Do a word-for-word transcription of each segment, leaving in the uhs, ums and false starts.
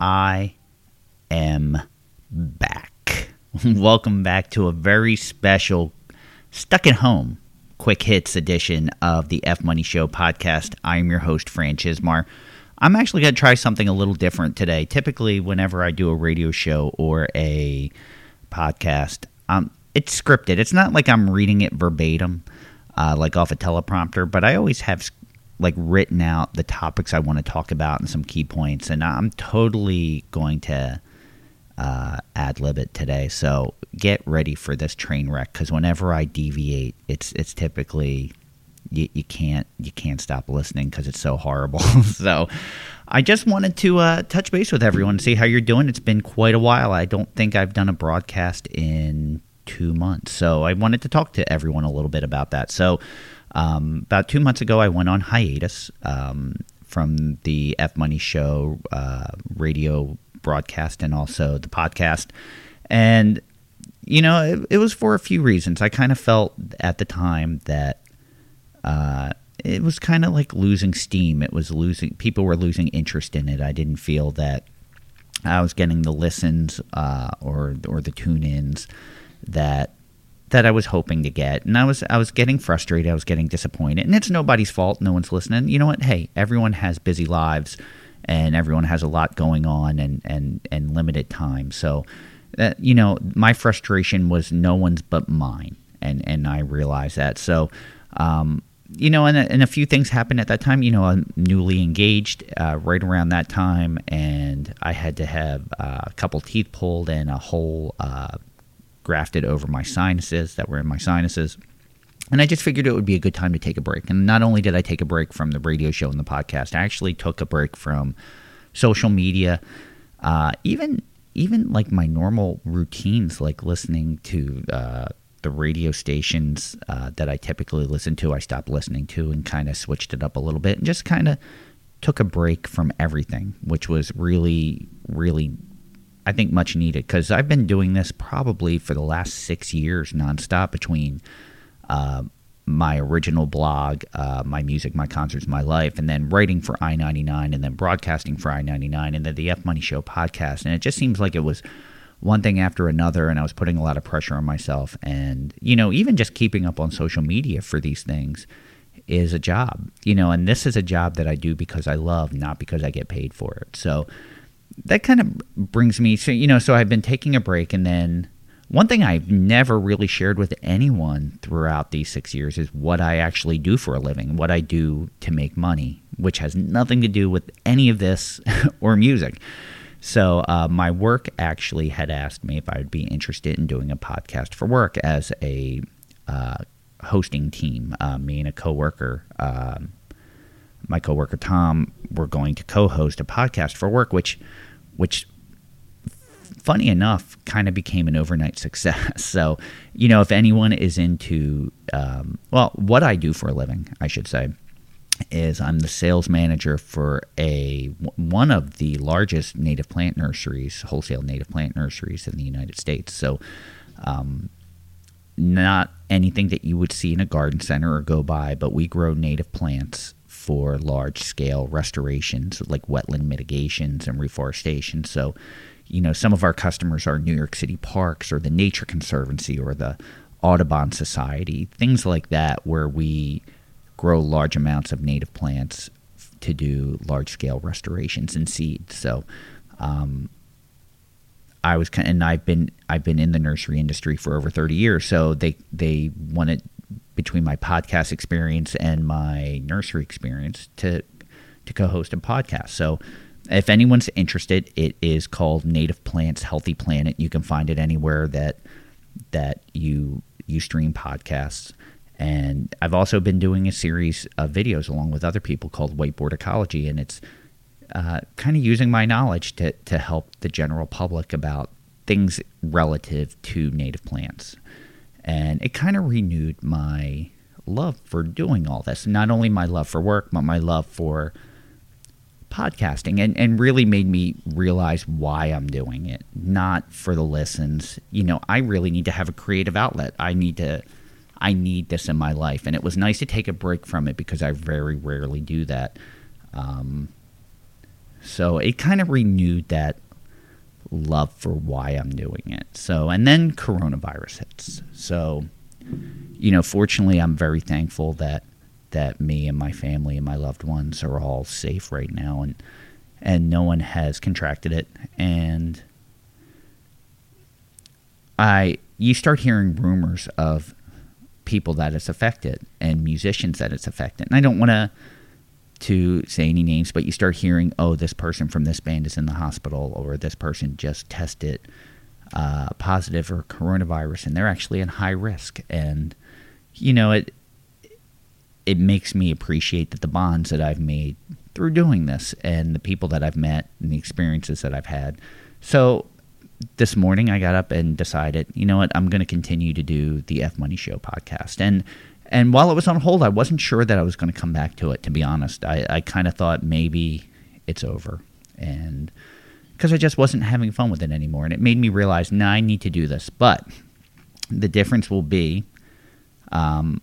I am back. Welcome back to a very special Stuck at Home Quick Hits edition of the F Money Show podcast. I am your host, Fran Chismar. I'm actually going to try something a little different today. Typically, whenever I do a radio show or a podcast, um, it's scripted. It's not like I'm reading it verbatim, uh, like off a teleprompter, but I always have scripted. Like written out the topics I want to talk about and some key points, and I'm totally going to uh, ad-lib it today. So get ready for this train wreck, because whenever I deviate, it's it's typically you, you can't you can't stop listening because it's so horrible. So I just wanted to uh, touch base with everyone and see how you're doing. It's been quite a while. I don't think I've done a broadcast in two months, so I wanted to talk to everyone a little bit about that. So. Um, about two months ago, I went on hiatus um, from the F Money Show uh, radio broadcast and also the podcast. And, you know, it, it was for a few reasons. I kind of felt at the time that uh, it was kind of like losing steam. It was losing, people were losing interest in it. I didn't feel that I was getting the listens uh, or, or the tune-ins that that I was hoping to get, and I was I was getting frustrated, I was getting disappointed, and it's nobody's fault, no one's listening. You know what, hey, everyone has busy lives, and everyone has a lot going on and, and, and limited time, so, uh, you know, my frustration was no one's but mine, and, and I realized that. So, um, you know, and, and a few things happened at that time. You know, I'm newly engaged uh, right around that time, and I had to have uh, a couple teeth pulled and a whole... Uh, grafted over my sinuses that were in my sinuses, and I just figured it would be a good time to take a break. And not only did I take a break from the radio show and the podcast, I actually took a break from social media, uh, even even like my normal routines, like listening to uh, the radio stations uh, that I typically listen to. I stopped listening to and kind of switched it up a little bit, and just kind of took a break from everything, which was really, really. I think much needed, because I've been doing this probably for the last six years nonstop between uh, my original blog, uh, my music, my concerts, my life, and then writing for I ninety-nine, and then broadcasting for I ninety-nine, and then the F Money Show podcast. And it just seems like it was one thing after another, and I was putting a lot of pressure on myself. And, you know, even just keeping up on social media for these things is a job, you know, and this is a job that I do because I love, not because I get paid for it. So that kind of brings me to, you know, so I've been taking a break. And then one thing I've never really shared with anyone throughout these six years is what I actually do for a living, what I do to make money, which has nothing to do with any of this or music. So uh, my work actually had asked me if I would be interested in doing a podcast for work as a uh, hosting team. Uh, me and a coworker, um, my coworker Tom, were going to co-host a podcast for work, which... which, funny enough, kind of became an overnight success. So, you know, if anyone is into, um, well, what I do for a living, I should say, is I'm the sales manager for a one of the largest native plant nurseries, wholesale native plant nurseries in the United States. So, um, not anything that you would see in a garden center or go by, but we grow native plants for large-scale restorations, like wetland mitigations and reforestation. So, you know, some of our customers are New York City parks or the Nature Conservancy or the Audubon Society, things like that, where we grow large amounts of native plants to do large-scale restorations and seeds. So, um, I was kind of, and I've been I've been in the nursery industry for over thirty years. So they they wanted. Between my podcast experience and my nursery experience to to co-host a podcast. So if anyone's interested, it is called Native Plants Healthy Planet. You can find it anywhere that that you you stream podcasts. And I've also been doing a series of videos along with other people called Whiteboard Ecology, and it's uh, kind of using my knowledge to, to help the general public about things relative to native plants. And it kind of renewed my love for doing all this. Not only my love for work, but my love for podcasting, and, and really made me realize why I'm doing it, not for the listens. You know, I really need to have a creative outlet. I need to, I need this in my life. And it was nice to take a break from it because I very rarely do that. Um, so it kind of renewed that love for why I'm doing it. So, and then coronavirus hits. So, you know, fortunately, I'm very thankful that that me and my family and my loved ones are all safe right now, and and no one has contracted it. And I, you start hearing rumors of people that it's affected and musicians that it's affected. And I don't want to to say any names, but you start hearing, oh, this person from this band is in the hospital, or this person just tested uh, positive for coronavirus, and they're actually in high risk. And, you know, it it makes me appreciate that the bonds that I've made through doing this, and the people that I've met, and the experiences that I've had. So this morning I got up and decided, you know what, I'm going to continue to do the F Money Show podcast. And And while it was on hold, I wasn't sure that I was going to come back to it, to be honest. I, I kind of thought maybe it's over, and because I just wasn't having fun with it anymore. And it made me realize, no, nah, I need to do this. But the difference will be um,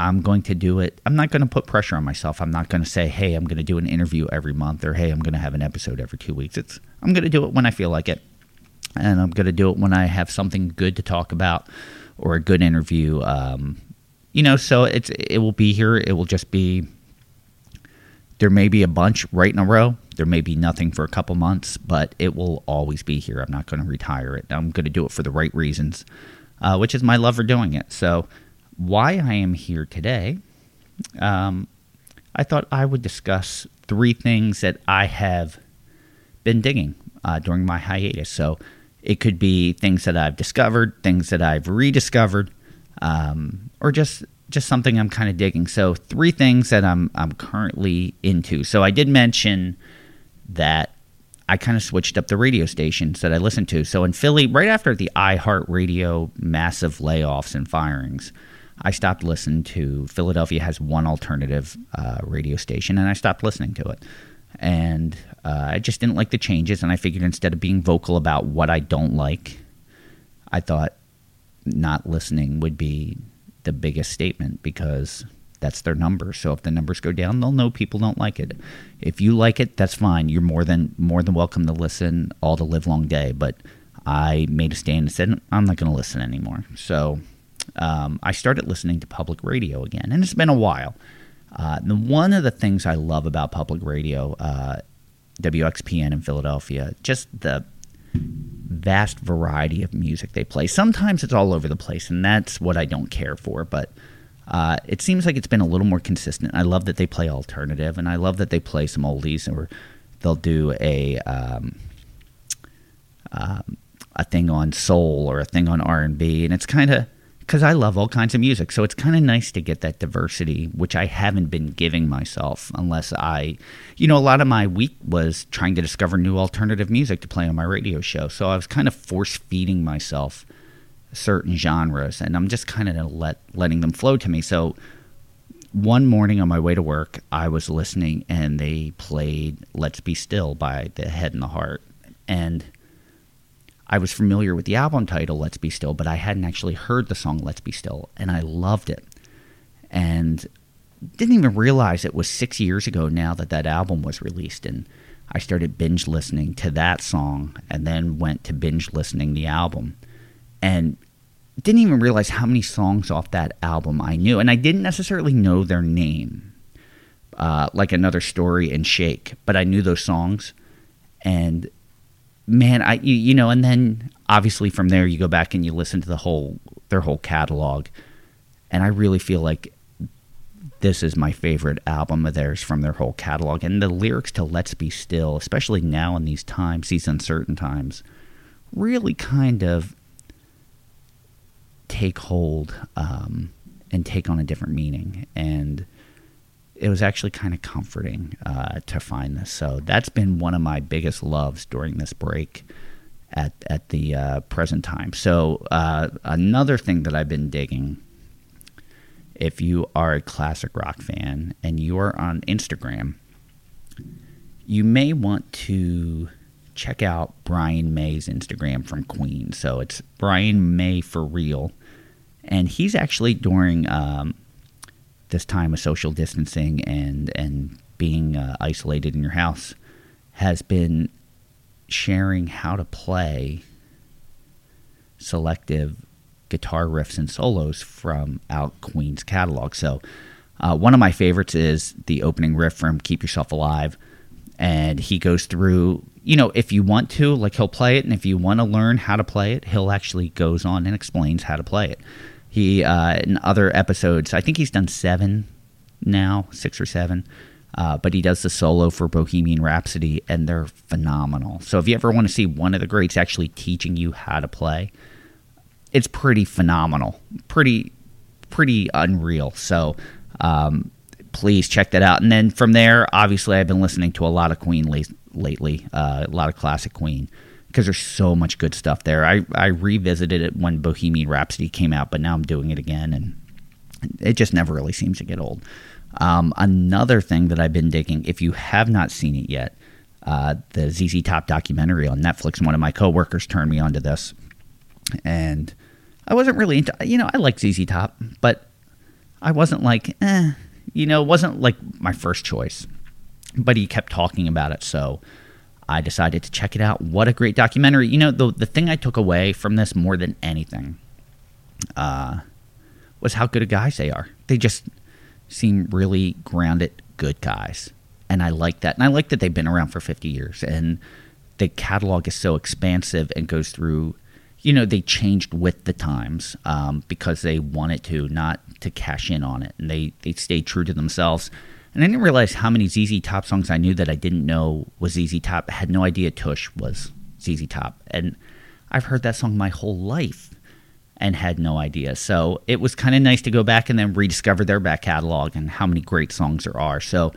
I'm going to do it. I'm not going to put pressure on myself. I'm not going to say, hey, I'm going to do an interview every month, or hey, I'm going to have an episode every two weeks. It's I'm going to do it when I feel like it, and I'm going to do it when I have something good to talk about, or a good interview, um, you know, so it's it will be here. It will just be, there may be a bunch right in a row. There may be nothing for a couple months, but it will always be here. I'm not going to retire it. I'm going to do it for the right reasons, uh, which is my love for doing it. So why I am here today, um, I thought I would discuss three things that I have been digging uh, during my hiatus. So it could be things that I've discovered, things that I've rediscovered, um, or just just something I'm kind of digging. So three things that I'm I'm currently into. So I did mention that I kind of switched up the radio stations that I listened to. So in Philly, right after the iHeartRadio massive layoffs and firings, I stopped listening to, Philadelphia has one alternative uh, radio station, and I stopped listening to it. And uh, I just didn't like the changes, and I figured instead of being vocal about what I don't like, I thought not listening would be the biggest statement, because that's their number. So if the numbers go down, they'll know people don't like it. If you like it, that's fine. You're more than more than welcome to listen all the live long day. But I made a stand and said, I'm not going to listen anymore. So um, I started listening to public radio again, and it's been a while. Uh, one of the things I love about public radio, uh, W X P N in Philadelphia, just the vast variety of music they play. Sometimes it's all over the place, and that's what I don't care for, but uh, it seems like it's been a little more consistent. I love that they play alternative, and I love that they play some oldies, or they'll do a um, um, a thing on soul or a thing on R and B, and it's kind of, because I love all kinds of music, so it's kind of nice to get that diversity, which I haven't been giving myself, unless I, you know, a lot of my week was trying to discover new alternative music to play on my radio show, so I was kind of force-feeding myself certain genres, and I'm just kind of let, letting them flow to me. So one morning on my way to work, I was listening, and they played Let's Be Still by The Head and the Heart, and I was familiar with the album title, Let's Be Still, but I hadn't actually heard the song Let's Be Still, and I loved it. And didn't even realize it was six years ago now that that album was released, and I started binge listening to that song, and then went to binge listening the album. And didn't even realize how many songs off that album I knew, and I didn't necessarily know their name, uh, like Another Story and Shake, but I knew those songs, and man, I you, you know, and then obviously from there you go back and you listen to the whole their whole catalog, and I really feel like this is my favorite album of theirs from their whole catalog. And the lyrics to Let's Be Still, especially now in these times, these uncertain times, really kind of take hold um, and take on a different meaning. And it was actually kind of comforting uh, to find this. So that's been one of my biggest loves during this break at at the uh, present time. So uh, another thing that I've been digging, if you are a classic rock fan and you are on Instagram, you may want to check out Brian May's Instagram from Queen. So it's Brian May for real. And he's actually during um, this time of social distancing and, and being uh, isolated in your house has been sharing how to play selective guitar riffs and solos from out Queen's catalog. So uh, one of my favorites is the opening riff from Keep Yourself Alive. And he goes through, you know, if you want to, like he'll play it. And if you want to learn how to play it, he'll actually goes on and explains how to play it. He, uh, in other episodes, I think he's done seven now, six or seven. Uh, but he does the solo for Bohemian Rhapsody, and they're phenomenal. So if you ever want to see one of the greats actually teaching you how to play, it's pretty phenomenal, pretty, pretty unreal. So, um, please check that out. And then from there, obviously, I've been listening to a lot of Queen late, lately, uh, a lot of classic Queen, because there's so much good stuff there. I, I revisited it when Bohemian Rhapsody came out, but now I'm doing it again, and it just never really seems to get old. Um, another thing that I've been digging, if you have not seen it yet, uh, the Z Z Top documentary on Netflix, one of my coworkers turned me onto this, and I wasn't really into, you know, I like Z Z Top, but I wasn't like, eh. You know, it wasn't like my first choice, but he kept talking about it, so I decided to check it out. What a great documentary. You know, the the thing I took away from this more than anything uh, was how good of guys they are. They just seem really grounded, good guys, and I like that. And I like that they've been around for fifty years, and the catalog is so expansive and goes through, you know, they changed with the times um, because they wanted to, not to cash in on it. And they, they stayed true to themselves. And I didn't realize how many Z Z Top songs I knew that I didn't know was Z Z Top. I had no idea Tush was Z Z Top. And I've heard that song my whole life and had no idea. So it was kind of nice to go back and then rediscover their back catalog and how many great songs there are. So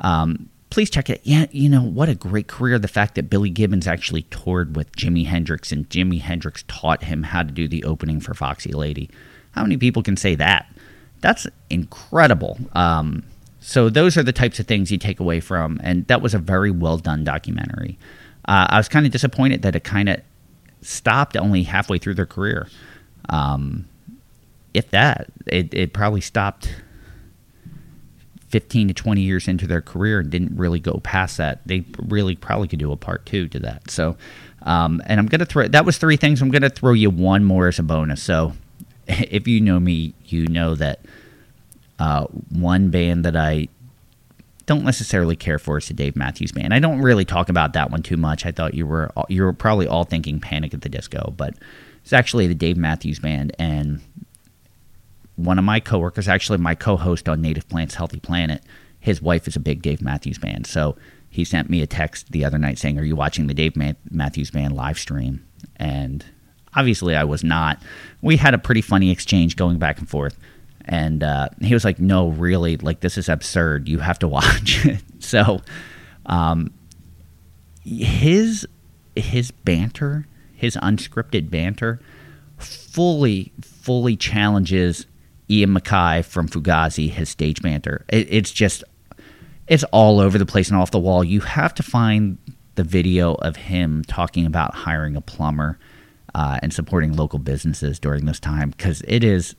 um, please check it. Yeah, you know, what a great career. The fact that Billy Gibbons actually toured with Jimi Hendrix, and Jimi Hendrix taught him how to do the opening for Foxy Lady. How many people can say that? That's incredible. Um, so those are the types of things you take away from, and that was a very well-done documentary. Uh, I was kind of disappointed that it kind of stopped only halfway through their career. Um, if that, it, it probably stopped fifteen to twenty years into their career and didn't really go past that. They really probably could do a part two to that. So, um, and I'm going to throw, that was three things. I'm going to throw you one more as a bonus. So if you know me, you know that uh, one band that I don't necessarily care for is the Dave Matthews Band. I don't really talk about that one too much. I thought you were, you were probably all thinking Panic at the Disco, but it's actually the Dave Matthews Band. And one of my coworkers, actually my co-host on Native Plants Healthy Planet, his wife is a big Dave Matthews Band. So he sent me a text the other night saying, are you watching the Dave Matthews Band live stream? And obviously I was not. We had a pretty funny exchange going back and forth. And uh, he was like, no, really, like this is absurd. You have to watch it. So um, his, his banter, his unscripted banter fully, fully challenges Ian Mackay from Fugazi, his stage banter. It, it's just, it's all over the place and off the wall. You have to find the video of him talking about hiring a plumber uh, and supporting local businesses during this time, because it is,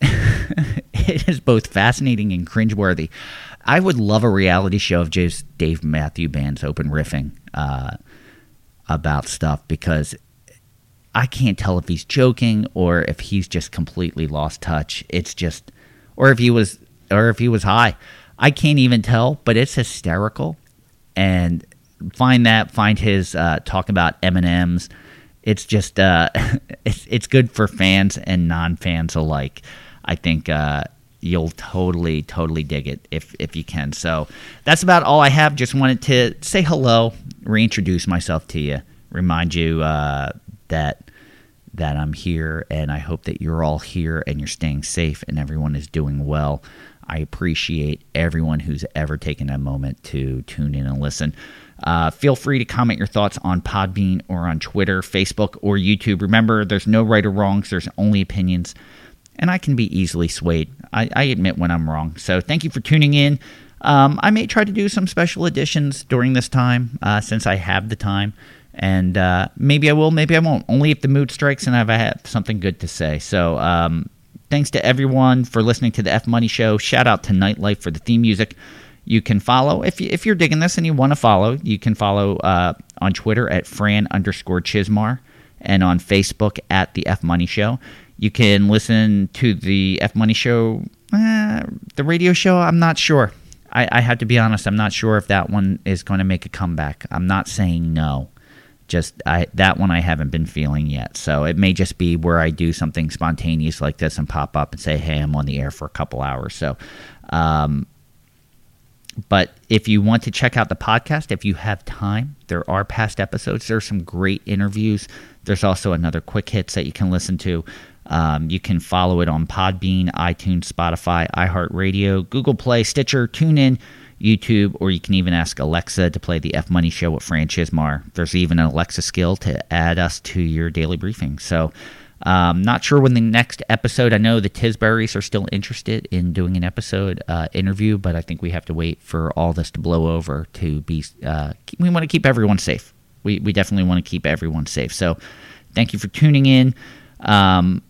it is both fascinating and cringeworthy. I would love a reality show of just Dave Matthews Band's open riffing uh, about stuff, because I can't tell if he's joking or if he's just completely lost touch. It's just, or if he was, or if he was high. I can't even tell, but it's hysterical. And find that, find his uh, talk about M and M's. It's just, uh, it's it's good for fans and non-fans alike. I think uh, you'll totally, totally dig it if if you can. So that's about all I have. Just wanted to say hello, reintroduce myself to you, remind you uh, that. that I'm here, and I hope that you're all here and you're staying safe and everyone is doing well. I appreciate everyone who's ever taken a moment to tune in and listen. Uh, feel free to comment your thoughts on Podbean or on Twitter, Facebook, or YouTube. Remember, there's no right or wrongs. There's only opinions. And I can be easily swayed. I, I admit when I'm wrong. So thank you for tuning in. Um, I may try to do some special editions during this time, uh, since I have the time. And uh, maybe I will, maybe I won't. Only if the mood strikes and I have something good to say. So um, thanks to everyone for listening to the F Money Show. Shout out to Nightlife for the theme music. You can follow, if, you, if you're digging this and you want to follow, you can follow uh, on Twitter at Fran underscore Chismar and on Facebook at the F Money Show. You can listen to the F Money Show, eh, the radio show, I'm not sure. I, I have to be honest, I'm not sure if that one is going to make a comeback. I'm not saying no. Just I, that one I haven't been feeling yet. So it may just be where I do something spontaneous like this and pop up and say, hey, I'm on the air for a couple hours. So, um, but if you want to check out the podcast, if you have time, there are past episodes. There are some great interviews. There's also another quick hits that you can listen to. Um, you can follow it on Podbean, iTunes, Spotify, iHeartRadio, Google Play, Stitcher, TuneIn, YouTube, or you can even ask Alexa to play the F Money Show with Fran Chismar. There's even an Alexa skill to add us to your daily briefing. So um, not sure when the next episode. I know the Tisberries are still interested in doing an episode uh, interview, but I think we have to wait for all this to blow over to be uh, – we want to keep everyone safe. We, we definitely want to keep everyone safe. So thank you for tuning in. Um,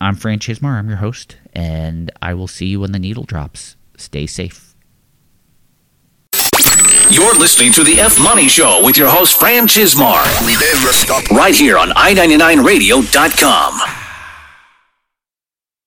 I'm Fran Chismar. I'm your host, and I will see you when the needle drops. Stay safe. You're listening to the F Money Show with your host, Fran Chismar. Never stop. Right here on i ninety-nine radio dot com.